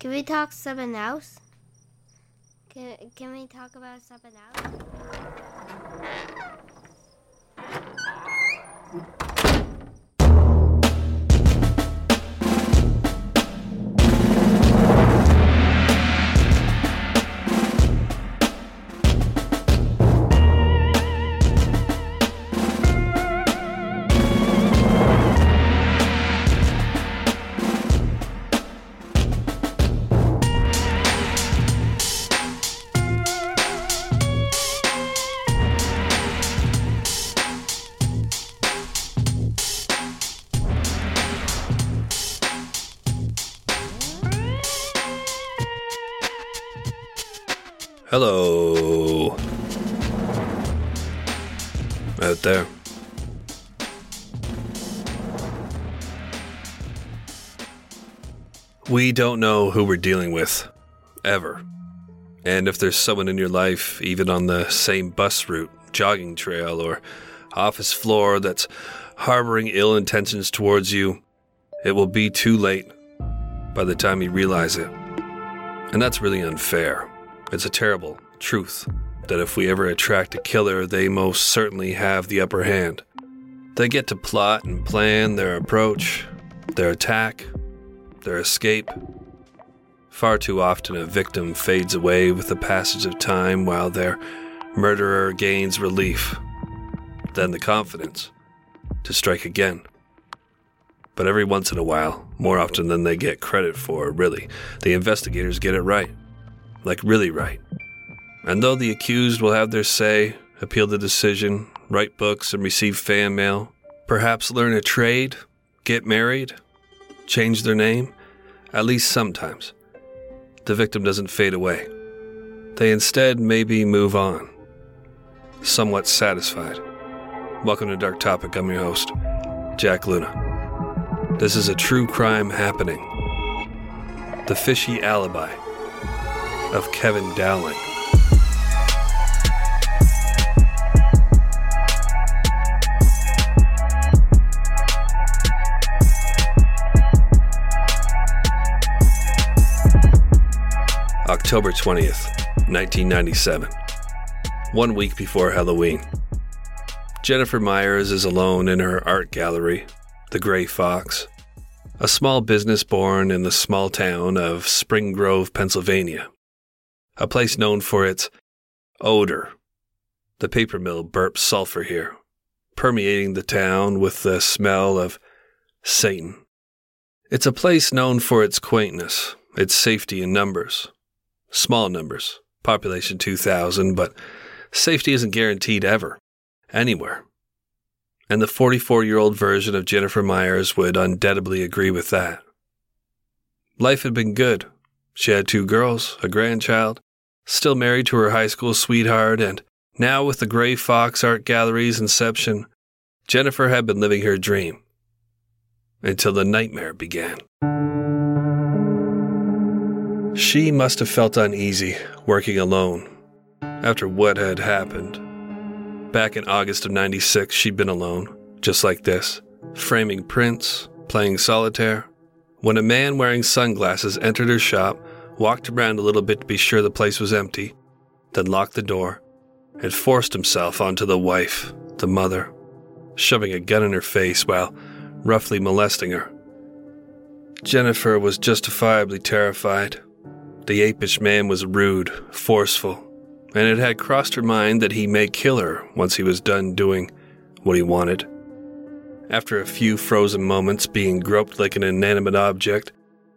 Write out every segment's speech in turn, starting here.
Can we talk something else? Can we talk about something else? Hello, out there. We don't know who we're dealing with, ever. And if there's someone in your life, even on the same bus route, jogging trail, or office floor that's harboring ill intentions towards you, it will be too late by the time you realize it. And that's really unfair. It's a terrible truth that if we ever attract a killer, they most certainly have the upper hand. They get to plot and plan their approach, their attack, their escape. Far too often a victim fades away with the passage of time while their murderer gains relief, then the confidence to strike again. But every once in a while, more often than they get credit for, really, the investigators get it right. Like really right. And though the accused will have their say, appeal the decision, write books and receive fan mail, perhaps learn a trade, get married, change their name, at least sometimes, the victim doesn't fade away. They instead maybe move on, somewhat satisfied. Welcome to Dark Topic. I'm your host, Jack Luna. This is a true crime happening. The fishy alibi of Kevin Dowling. October 20th, 1997. 1 week before Halloween. Jennifer Myers is alone in her art gallery, The Gray Fox, a small business born in the small town of Spring Grove, Pennsylvania. A place known for its odor. The paper mill burps sulfur here, permeating the town with the smell of Satan. It's a place known for its quaintness, its safety in numbers. Small numbers, population 2,000, but safety isn't guaranteed ever, anywhere. And the 44-year-old version of Jennifer Myers would undoubtedly agree with that. Life had been good. She had two girls, a grandchild, still married to her high school sweetheart, and now with the Gray Fox Art Gallery's inception, Jennifer had been living her dream until the nightmare began. She must have felt uneasy working alone after what had happened. Back in August of '96, she'd been alone, just like this, framing prints, playing solitaire, when a man wearing sunglasses entered her shop, walked around a little bit to be sure the place was empty, then locked the door, and forced himself onto the wife, the mother, shoving a gun in her face while roughly molesting her. Jennifer was justifiably terrified. The apish man was rude, forceful, and it had crossed her mind that he may kill her once he was done doing what he wanted. After a few frozen moments being groped like an inanimate object,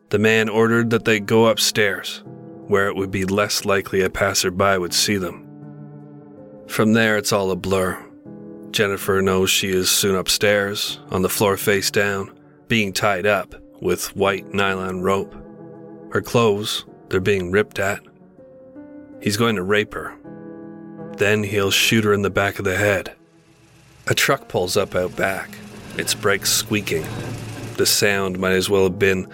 the man ordered that they go upstairs, where it would be less likely a passerby would see them. From there, it's all a blur. Jennifer knows she is soon upstairs, on the floor face down, being tied up with white nylon rope. Her clothes, they're being ripped at. He's going to rape her. Then he'll shoot her in the back of the head. A truck pulls up out back, its brakes squeaking. The sound might as well have been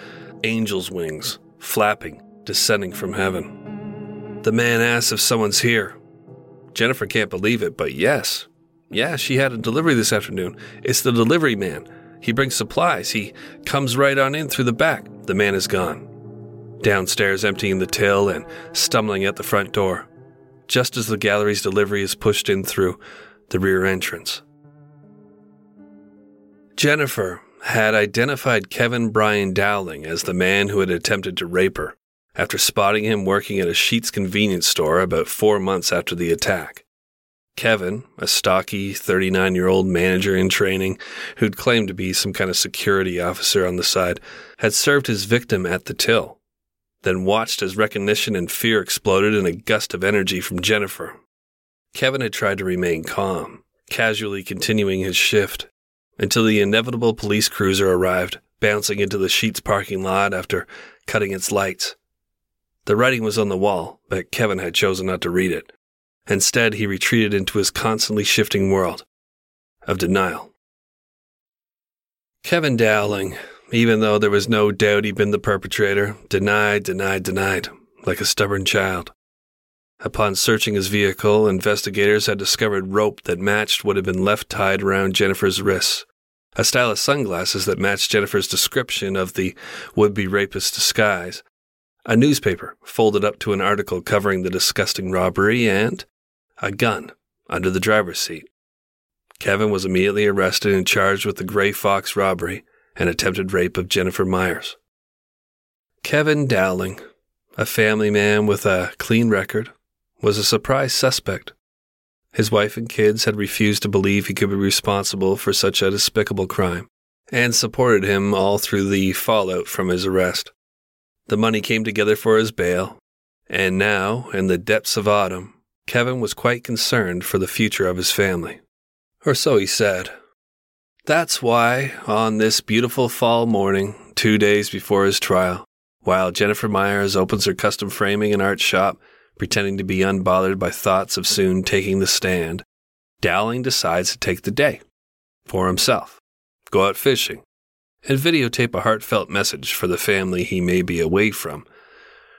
angels' wings, flapping, descending from heaven. The man asks if someone's here. Jennifer can't believe it, but yes. Yeah, she had a delivery this afternoon. It's the delivery man. He brings supplies. He comes right on in through the back. The man is gone. Downstairs, emptying the till and stumbling at the front door, just as the gallery's delivery is pushed in through the rear entrance. Jennifer had identified Kevin Brian Dowling as the man who had attempted to rape her after spotting him working at a Sheetz convenience store about 4 months after the attack. Kevin, a stocky 39-year-old manager in training who'd claimed to be some kind of security officer on the side, had served his victim at the till, then watched as recognition and fear exploded in a gust of energy from Jennifer. Kevin had tried to remain calm, casually continuing his shift, until the inevitable police cruiser arrived, bouncing into the Sheetz parking lot after cutting its lights. The writing was on the wall, but Kevin had chosen not to read it. Instead, he retreated into his constantly shifting world of denial. Kevin Dowling, even though there was no doubt he'd been the perpetrator, denied, like a stubborn child. Upon searching his vehicle, investigators had discovered rope that matched what had been left tied around Jennifer's wrists, a style of sunglasses that matched Jennifer's description of the would-be rapist's disguise, a newspaper folded up to an article covering the disgusting robbery, and a gun under the driver's seat. Kevin was immediately arrested and charged with the Gray Fox robbery and attempted rape of Jennifer Myers. Kevin Dowling, a family man with a clean record, was a surprise suspect. His wife and kids had refused to believe he could be responsible for such a despicable crime, and supported him all through the fallout from his arrest. The money came together for his bail, and now, in the depths of autumn, Kevin was quite concerned for the future of his family. Or so he said. That's why, on this beautiful fall morning, 2 days before his trial, while Jennifer Myers opens her custom framing and art shop, pretending to be unbothered by thoughts of soon taking the stand, Dowling decides to take the day for himself, go out fishing, and videotape a heartfelt message for the family he may be away from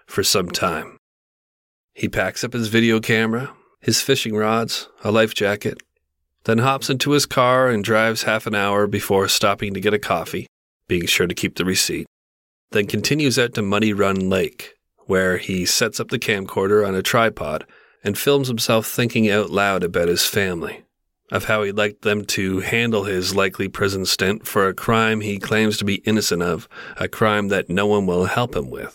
for some time. He packs up his video camera, his fishing rods, a life jacket, then hops into his car and drives half an hour before stopping to get a coffee, being sure to keep the receipt, then continues out to Muddy Run Lake, where he sets up the camcorder on a tripod and films himself thinking out loud about his family, of how he'd like them to handle his likely prison stint for a crime he claims to be innocent of, a crime that no one will help him with.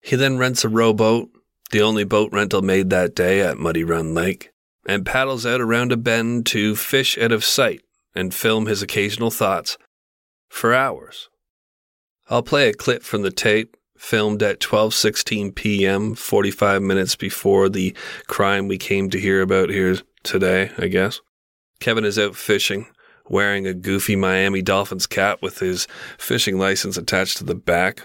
He then rents a rowboat, the only boat rental made that day at Muddy Run Lake, and paddles out around a bend to fish out of sight and film his occasional thoughts for hours. I'll play a clip from the tape, filmed at 12:16 p.m., 45 minutes before the crime we came to hear about here today, I guess. Kevin is out fishing, wearing a goofy Miami Dolphins cap with his fishing license attached to the back.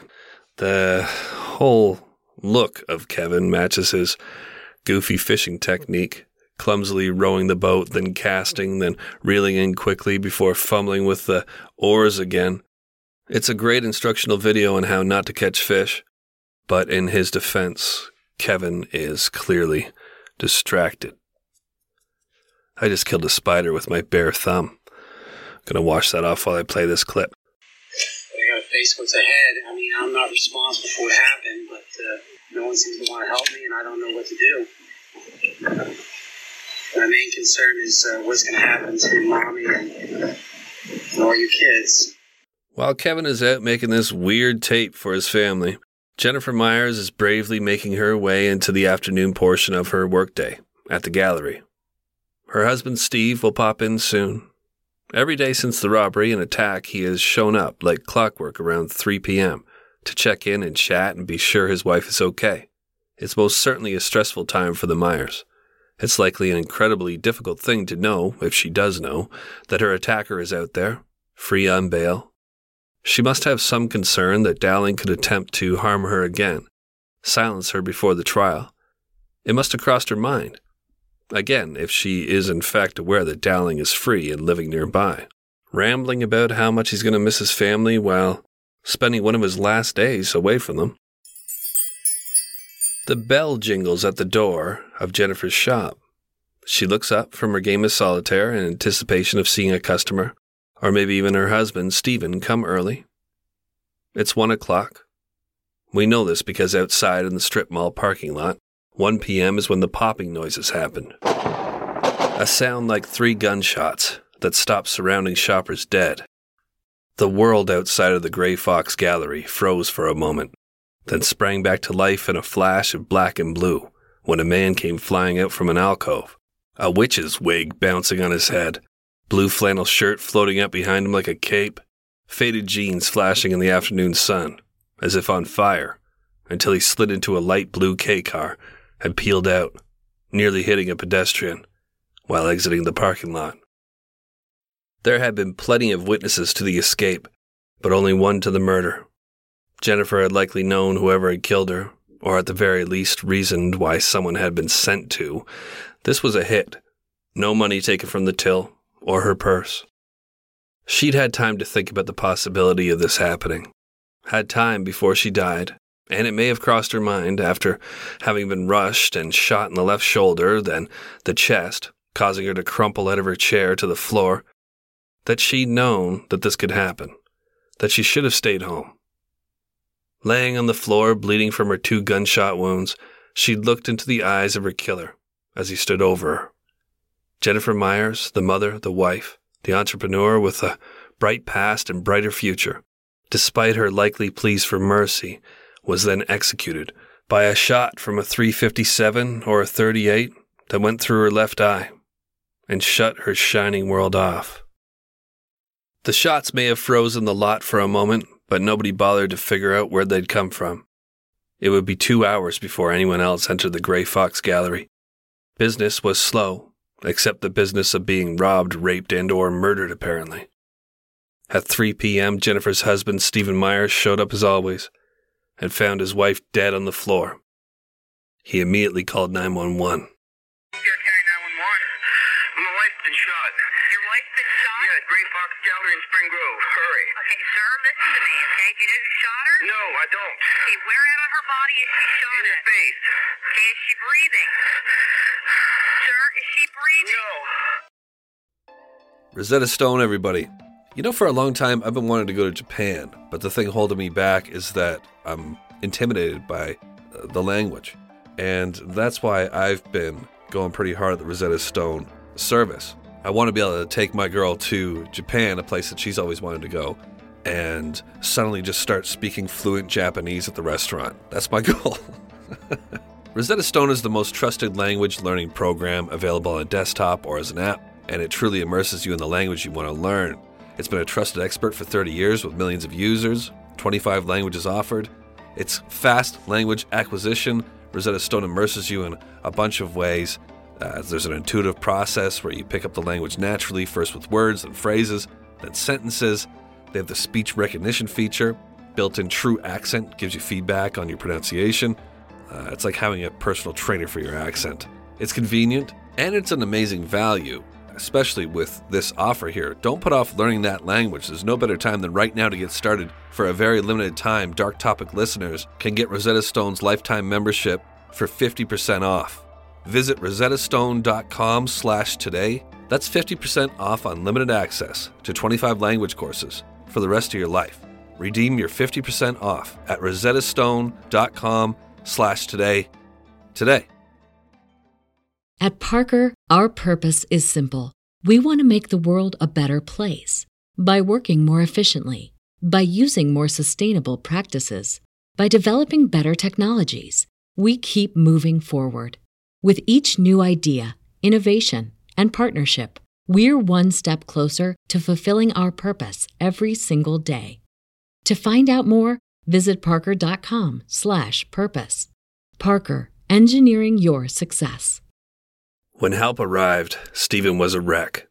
The whole look of Kevin matches his goofy fishing technique. Clumsily rowing the boat, then casting, then reeling in quickly before fumbling with the oars again. It's a great instructional video on how not to catch fish, but in his defense, Kevin is clearly distracted. I just killed a spider with my bare thumb. I'm going to wash that off while I play this clip. I got to face what's ahead. I mean, I'm not responsible for what happened, but no one seems to want to help me, and I don't know what to do. My main concern is what's going to happen to mommy and all your kids. While Kevin is out making this weird tape for his family, Jennifer Myers is bravely making her way into the afternoon portion of her workday at the gallery. Her husband Steve will pop in soon. Every day since the robbery and attack, he has shown up like clockwork around 3 p.m. to check in and chat and be sure his wife is okay. It's most certainly a stressful time for the Myers. It's likely an incredibly difficult thing to know, if she does know, that her attacker is out there, free on bail. She must have some concern that Dowling could attempt to harm her again, silence her before the trial. It must have crossed her mind. Again, if she is in fact aware that Dowling is free and living nearby, rambling about how much he's going to miss his family while spending one of his last days away from them. The bell jingles at the door of Jennifer's shop. She looks up from her game of solitaire in anticipation of seeing a customer, or maybe even her husband, Stephen, come early. It's 1 o'clock. We know this because outside in the strip mall parking lot, 1 p.m. is when the popping noises happen. A sound like 3 gunshots that stops surrounding shoppers dead. The world outside of the Gray Fox gallery froze for a moment, then sprang back to life in a flash of black and blue when a man came flying out from an alcove, a witch's wig bouncing on his head, blue flannel shirt floating up behind him like a cape, faded jeans flashing in the afternoon sun, as if on fire, until he slid into a light blue K-car and peeled out, nearly hitting a pedestrian, while exiting the parking lot. There had been plenty of witnesses to the escape, but only one to the murder. Jennifer had likely known whoever had killed her, or at the very least reasoned why someone had been sent to. This was a hit. No money taken from the till or her purse. She'd had time to think about the possibility of this happening. Had time before she died, and it may have crossed her mind after having been rushed and shot in the left shoulder, then the chest, causing her to crumple out of her chair to the floor, that she'd known that this could happen, that she should have stayed home. Laying on the floor, bleeding from her 2 gunshot wounds, she looked into the eyes of her killer as he stood over her. Jennifer Myers, the mother, the wife, the entrepreneur with a bright past and brighter future, despite her likely pleas for mercy, was then executed by a shot from a .357 or a .38 that went through her left eye and shut her shining world off. The shots may have frozen the lot for a moment, but nobody bothered to figure out where they'd come from. It would be 2 hours before anyone else entered the Gray Fox Gallery. Business was slow, except the business of being robbed, raped, and or murdered, apparently. At 3 p.m., Jennifer's husband, Stephen Myers, showed up as always and found his wife dead on the floor. He immediately called 911. You're carrying 911? My wife's been shot. Your wife's been shot? Yeah, at Gray Fox Gallery in Spring Grove. Hurry. Okay, sir, listen to me. You know who shot her? No, I don't. Okay, where out on her body is she shot at? In the face. Okay, is she breathing? Sir, is she breathing? No. Rosetta Stone, everybody. You know, for a long time, I've been wanting to go to Japan, but the thing holding me back is that I'm intimidated by the language. And that's why I've been going pretty hard at the Rosetta Stone service. I want to be able to take my girl to Japan, a place that she's always wanted to go, and suddenly just start speaking fluent Japanese at the restaurant. That's my goal. Rosetta Stone is the most trusted language learning program available on a desktop or as an app, and it truly immerses you in the language you want to learn. It's been a trusted expert for 30 years with millions of users, 25 languages offered. It's fast language acquisition. Rosetta Stone immerses you in a bunch of ways. There's an intuitive process where you pick up the language naturally, first with words and phrases, then sentences. They have the speech recognition feature, built-in true accent, gives you feedback on your pronunciation. It's like having a personal trainer for your accent. It's convenient, and it's an amazing value, especially with this offer here. Don't put off learning that language. There's no better time than right now to get started. For a very limited time, Dark Topic listeners can get Rosetta Stone's lifetime membership for 50% off. Visit rosettastone.com/today. That's 50% off unlimited access to 25 language courses for the rest of your life. Redeem your 50% off at rosettastone.com/today today. At Parker, our purpose is simple. We want to make the world a better place by working more efficiently, by using more sustainable practices, by developing better technologies. We keep moving forward. With each new idea, innovation, and partnership, we're one step closer to fulfilling our purpose every single day. To find out more, visit parker.com/purpose. Parker, engineering your success. When help arrived, Stephen was a wreck.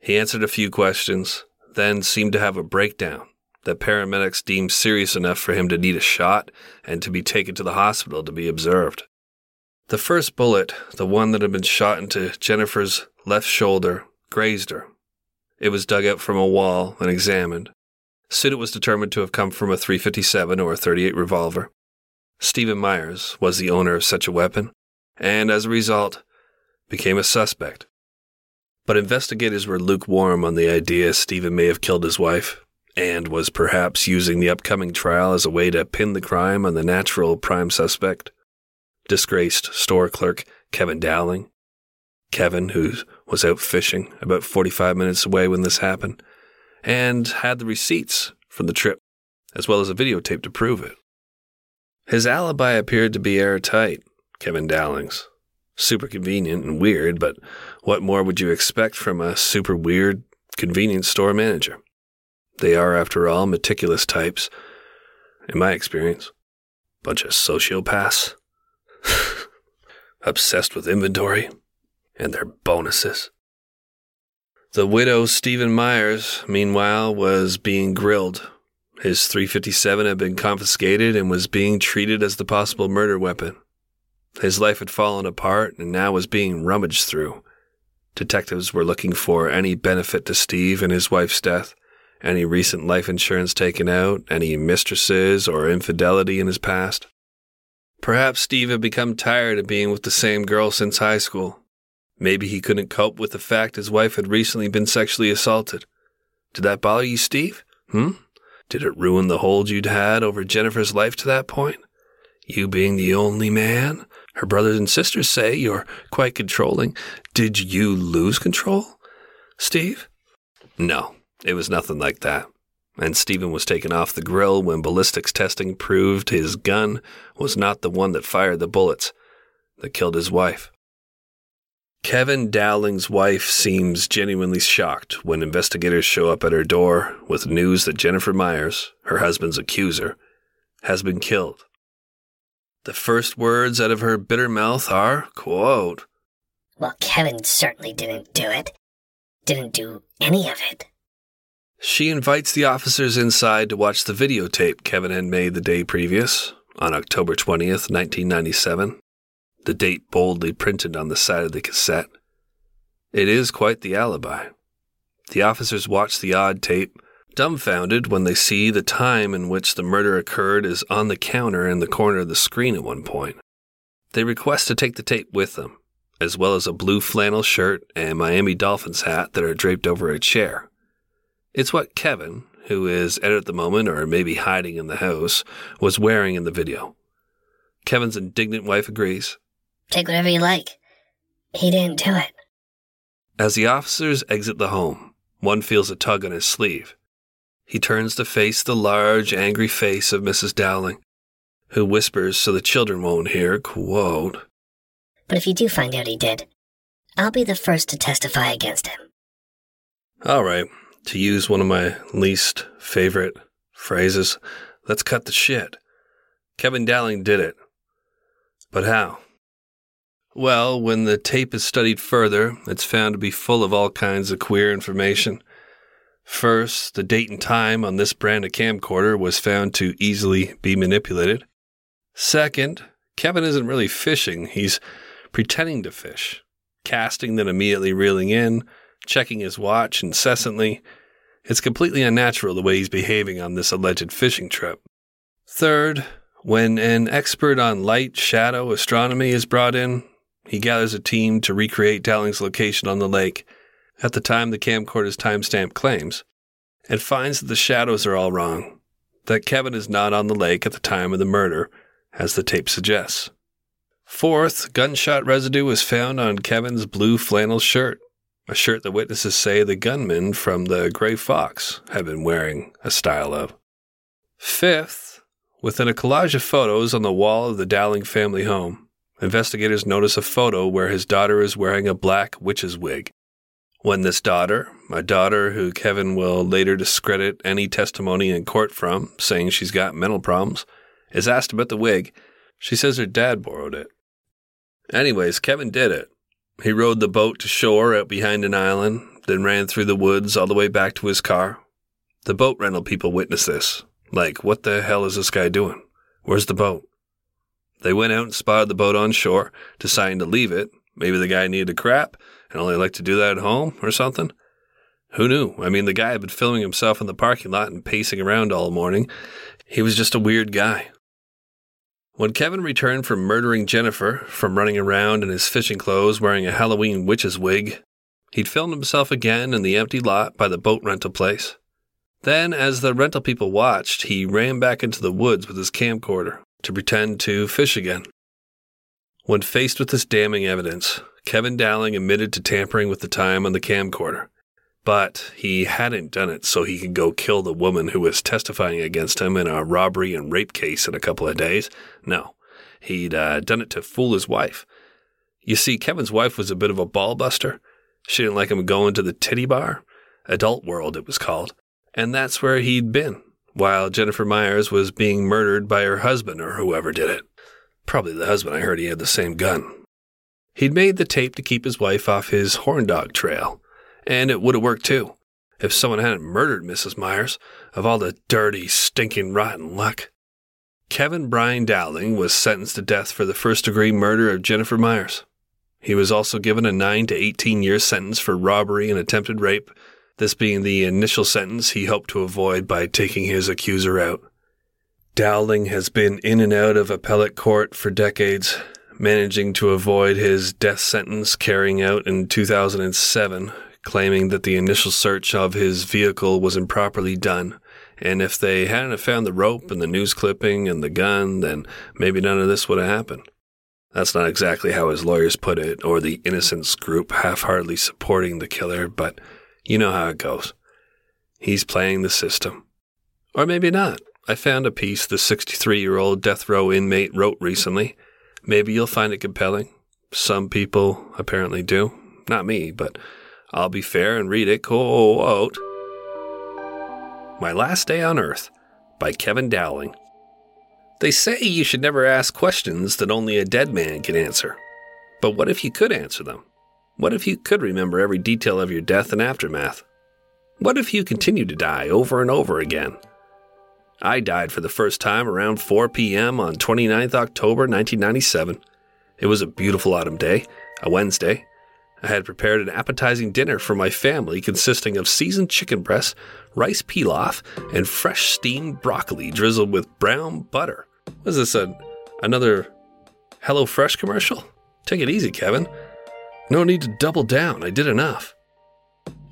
He answered a few questions, then seemed to have a breakdown, that paramedics deemed serious enough for him to need a shot and to be taken to the hospital to be observed. The first bullet, the one that had been shot into Jennifer's left shoulder, grazed her. It was dug up from a wall and examined. Soon it was determined to have come from a .357 or a .38 revolver. Stephen Myers was the owner of such a weapon, and as a result, became a suspect. But investigators were lukewarm on the idea Stephen may have killed his wife, and was perhaps using the upcoming trial as a way to pin the crime on the natural prime suspect, disgraced store clerk Kevin Dowling. Kevin, who was out fishing about 45 minutes away when this happened, and had the receipts from the trip, as well as a videotape to prove it. His alibi appeared to be airtight, Kevin Dowling's. Super convenient and weird, but what more would you expect from a super weird convenience store manager? They are, after all, meticulous types. In my experience, bunch of sociopaths. Obsessed with inventory and their bonuses. The widow, Stephen Myers, meanwhile, was being grilled. His .357 had been confiscated and was being treated as the possible murder weapon. His life had fallen apart and now was being rummaged through. Detectives were looking for any benefit to Steve in his wife's death, any recent life insurance taken out, any mistresses or infidelity in his past. Perhaps Steve had become tired of being with the same girl since high school. Maybe he couldn't cope with the fact his wife had recently been sexually assaulted. Did that bother you, Steve? Did it ruin the hold you'd had over Jennifer's life to that point? You being the only man? Her brothers and sisters say you're quite controlling. Did you lose control, Steve? No, it was nothing like that. And Stephen was taken off the grill when ballistics testing proved his gun was not the one that fired the bullets that killed his wife. Kevin Dowling's wife seems genuinely shocked when investigators show up at her door with news that Jennifer Myers, her husband's accuser, has been killed. The first words out of her bitter mouth are, quote, "Well, Kevin certainly didn't do it. Didn't do any of it." She invites the officers inside to watch the videotape Kevin had made the day previous, on October 20th, 1997, the date boldly printed on the side of the cassette. It is quite the alibi. The officers watch the odd tape, dumbfounded when they see the time in which the murder occurred is on the counter in the corner of the screen at one point. They request to take the tape with them, as well as a blue flannel shirt and Miami Dolphins hat that are draped over a chair. It's what Kevin, who is out at the moment or maybe hiding in the house, was wearing in the video. Kevin's indignant wife agrees. Take whatever you like. He didn't do it. As the officers exit the home, one feels a tug on his sleeve. He turns to face the large, angry face of Mrs. Dowling, who whispers so the children won't hear, quote, "But if you do find out he did, I'll be the first to testify against him." All right, to use one of my least favorite phrases, let's cut the shit. Kevin Dowling did it. But how? Well, when the tape is studied further, it's found to be full of all kinds of queer information. First, the date and time on this brand of camcorder was found to easily be manipulated. Second, Kevin isn't really fishing. He's pretending to fish, casting then immediately reeling in, checking his watch incessantly. It's completely unnatural the way he's behaving on this alleged fishing trip. Third, when an expert on light, shadow, astronomy is brought in, he gathers a team to recreate Dowling's location on the lake at the time the camcorder's timestamp claims, and finds that the shadows are all wrong, that Kevin is not on the lake at the time of the murder, as the tape suggests. Fourth, gunshot residue was found on Kevin's blue flannel shirt, a shirt that witnesses say the gunman from The Gray Fox had been wearing a style of. Fifth, within a collage of photos on the wall of the Dowling family home, investigators notice a photo where his daughter is wearing a black witch's wig. When this daughter, a daughter who Kevin will later discredit any testimony in court from, saying she's got mental problems, is asked about the wig, she says her dad borrowed it. Anyways, Kevin did it. He rowed the boat to shore out behind an island, then ran through the woods all the way back to his car. The boat rental people witnessed this. Like, what the hell is this guy doing? Where's the boat? They went out and spotted the boat on shore, deciding to leave it. Maybe the guy needed a crap and only liked to do that at home or something. Who knew? I mean, the guy had been filming himself in the parking lot and pacing around all morning. He was just a weird guy. When Kevin returned from murdering Jennifer, from running around in his fishing clothes wearing a Halloween witch's wig, he'd filmed himself again in the empty lot by the boat rental place. Then, as the rental people watched, he ran back into the woods with his camcorder to pretend to fish again. When faced with this damning evidence, Kevin Dowling admitted to tampering with the time on the camcorder. But he hadn't done it so he could go kill the woman who was testifying against him in a robbery and rape case in a couple of days. No, he'd done it to fool his wife. You see, Kevin's wife was a bit of a ball buster. She didn't like him going to the titty bar, Adult World it was called, and that's where he'd been while Jennifer Myers was being murdered by her husband or whoever did it. Probably the husband, I heard he had the same gun. He'd made the tape to keep his wife off his horn dog trail. And it would have worked, too, if someone hadn't murdered Mrs. Myers, of all the dirty, stinking, rotten luck. Kevin Brian Dowling was sentenced to death for the first-degree murder of Jennifer Myers. He was also given a 9 to 18-year sentence for robbery and attempted rape, this being the initial sentence he hoped to avoid by taking his accuser out. Dowling has been in and out of appellate court for decades, managing to avoid his death sentence carrying out in 2007, claiming that the initial search of his vehicle was improperly done, and if they hadn't have found the rope and the news clipping and the gun, then maybe none of this would have happened. That's not exactly how his lawyers put it, or the innocence group half-heartedly supporting the killer, but you know how it goes. He's playing the system. Or maybe not. I found a piece the 63-year-old death row inmate wrote recently. Maybe you'll find it compelling. Some people apparently do. Not me, but I'll be fair and read it, quote, "My Last Day on Earth" by Kevin Dowling. They say you should never ask questions that only a dead man can answer. But what if you could answer them? What if you could remember every detail of your death and aftermath? What if you continue to die over and over again? I died for the first time around 4 p.m. on 29th October 1997. It was a beautiful autumn day, a Wednesday. I had prepared an appetizing dinner for my family consisting of seasoned chicken breast, rice pilaf, and fresh steamed broccoli drizzled with brown butter. Was this another HelloFresh commercial? Take it easy, Kevin. No need to double down. I did enough.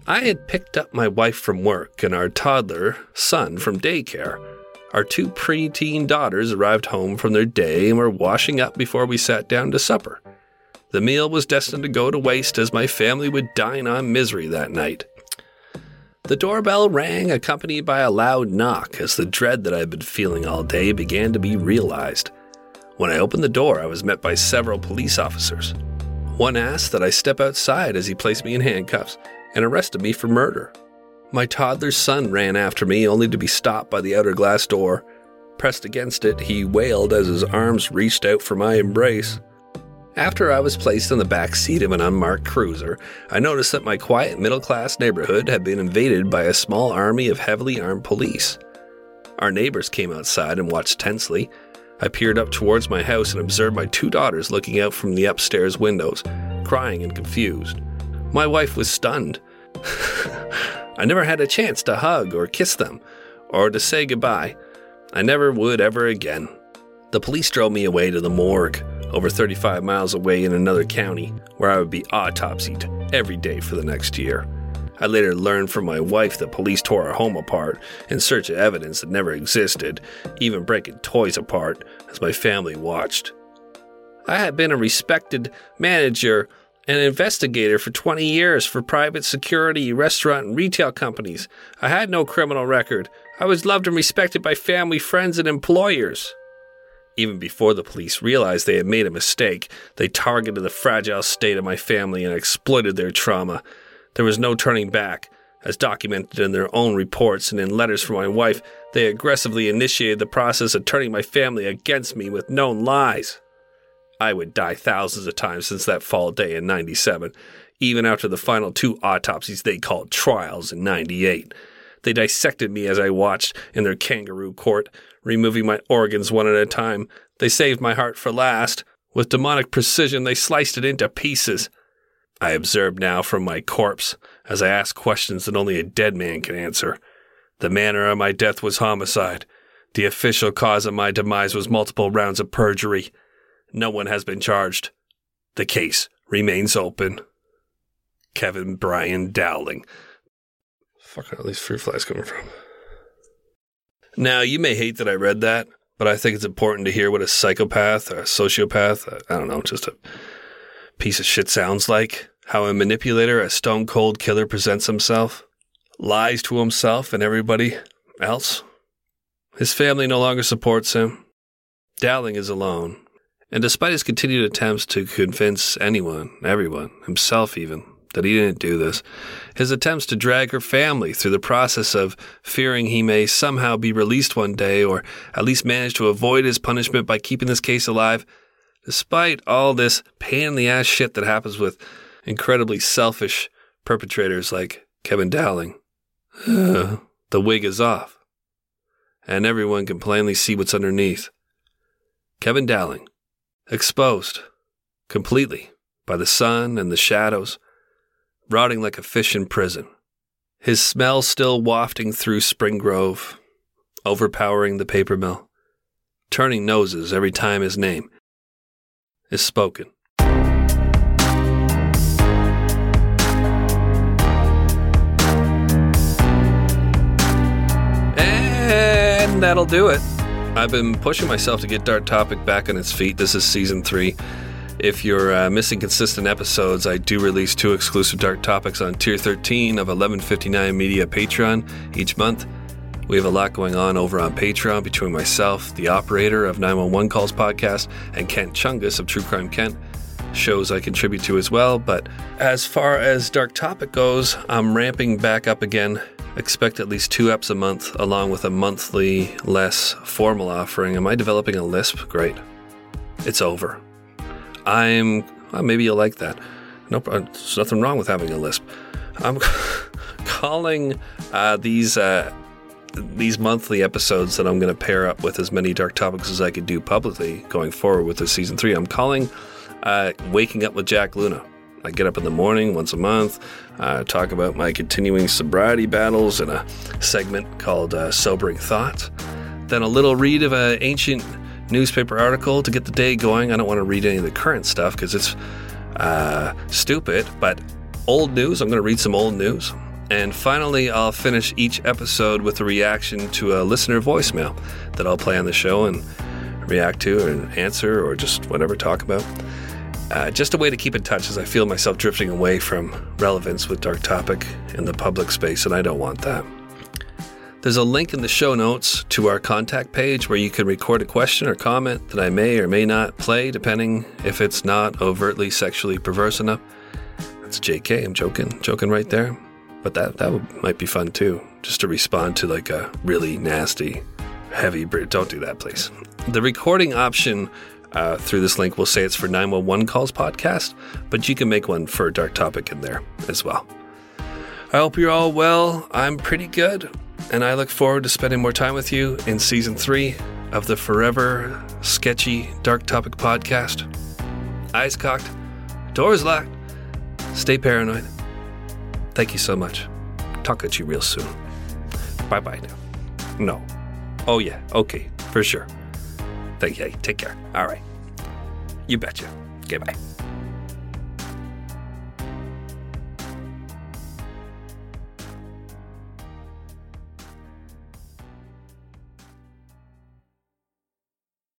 I had picked up my wife from work and our toddler son from daycare. Our two preteen daughters arrived home from their day and were washing up before we sat down to supper. The meal was destined to go to waste as my family would dine on misery that night. The doorbell rang, accompanied by a loud knock, as the dread that I had been feeling all day began to be realized. When I opened the door, I was met by several police officers. One asked that I step outside as he placed me in handcuffs and arrested me for murder. My toddler's son ran after me, only to be stopped by the outer glass door. Pressed against it, he wailed as his arms reached out for my embrace. After I was placed in the back seat of an unmarked cruiser, I noticed that my quiet middle-class neighborhood had been invaded by a small army of heavily armed police. Our neighbors came outside and watched tensely. I peered up towards my house and observed my two daughters looking out from the upstairs windows, crying and confused. My wife was stunned. I never had a chance to hug or kiss them, or to say goodbye. I never would ever again. The police drove me away to the morgue, over 35 miles away in another county, where I would be autopsied every day for the next year. I later learned from my wife that police tore our home apart in search of evidence that never existed, even breaking toys apart as my family watched. I had been a respected manager and investigator for 20 years for private security, restaurant, and retail companies. I had no criminal record. I was loved and respected by family, friends, and employers. Even before the police realized they had made a mistake, they targeted the fragile state of my family and exploited their trauma. There was no turning back. As documented in their own reports and in letters from my wife, they aggressively initiated the process of turning my family against me with known lies. I would die thousands of times since that fall day in 97, even after the final two autopsies they called trials in 98. They dissected me as I watched in their kangaroo court, removing my organs one at a time. They saved my heart for last. With demonic precision, they sliced it into pieces. I observed now from my corpse as I asked questions that only a dead man can answer. The manner of my death was homicide. The official cause of my demise was multiple rounds of perjury. No one has been charged. The case remains open. Kevin Brian Dowling. Fuck, at least three flies coming from. Now, you may hate that I read that, but I think it's important to hear what a psychopath or a sociopath, I don't know, just a piece of shit sounds like. How a manipulator, a stone-cold killer presents himself, lies to himself and everybody else. His family no longer supports him. Dowling is alone. And despite his continued attempts to convince anyone, everyone, himself even, that he didn't do this, his attempts to drag her family through the process of fearing he may somehow be released one day or at least manage to avoid his punishment by keeping this case alive, despite all this pain-in-the-ass shit that happens with incredibly selfish perpetrators like Kevin Dowling, the wig is off, and everyone can plainly see what's underneath. Kevin Dowling, exposed completely by the sun and the shadows, rotting like a fish in prison, his smell still wafting through Spring Grove, overpowering the paper mill, turning noses every time his name is spoken. And that'll do it. I've been pushing myself to get Dark Topic back on its feet. This is Season 3. If you're missing consistent episodes, I do release 2 exclusive Dark Topics on Tier 13 of 1159 Media Patreon each month. We have a lot going on over on Patreon between myself, the operator of 911 Calls Podcast, and Kent Chungus of True Crime Kent. Shows I contribute to as well, but as far as Dark Topic goes, I'm ramping back up again. Expect at least 2 eps a month, along with a monthly, less formal offering. Am I developing a lisp? Great. It's over. Maybe you'll like that. Nope, there's nothing wrong with having a lisp. I'm calling these monthly episodes that I'm going to pair up with as many Dark Topics as I could do publicly going forward with this Season 3. I'm calling Waking Up with Jack Luna. I get up in the morning once a month, talk about my continuing sobriety battles in a segment called Sobering Thoughts. Then a little read of an ancient newspaper article to get the day going. I don't want to read any of the current stuff because it's stupid, but old news, I'm going to read some old news. And finally, I'll finish each episode with a reaction to a listener voicemail that I'll play on the show and react to and answer or just whatever, talk about. Just a way to keep in touch as I feel myself drifting away from relevance with Dark Topic in the public space, and I don't want that. There's a link in the show notes to our contact page where you can record a question or comment that I may or may not play, depending if it's not overtly sexually perverse enough. That's JK, I'm joking right there. But that might be fun too, just to respond to like a really nasty, heavy breed. Don't do that, please. The recording option through this link will say it's for 911 Calls Podcast, but you can make one for Dark Topic in there as well. I hope you're all well. I'm pretty good, and I look forward to spending more time with you in Season 3 of the forever sketchy Dark Topic Podcast. Eyes cocked, doors locked, stay paranoid. Thank you so much. Talk at you real soon. Bye-bye now. No. Oh, yeah. Okay. For sure. Thank you. Take care. All right. You betcha. Okay, bye.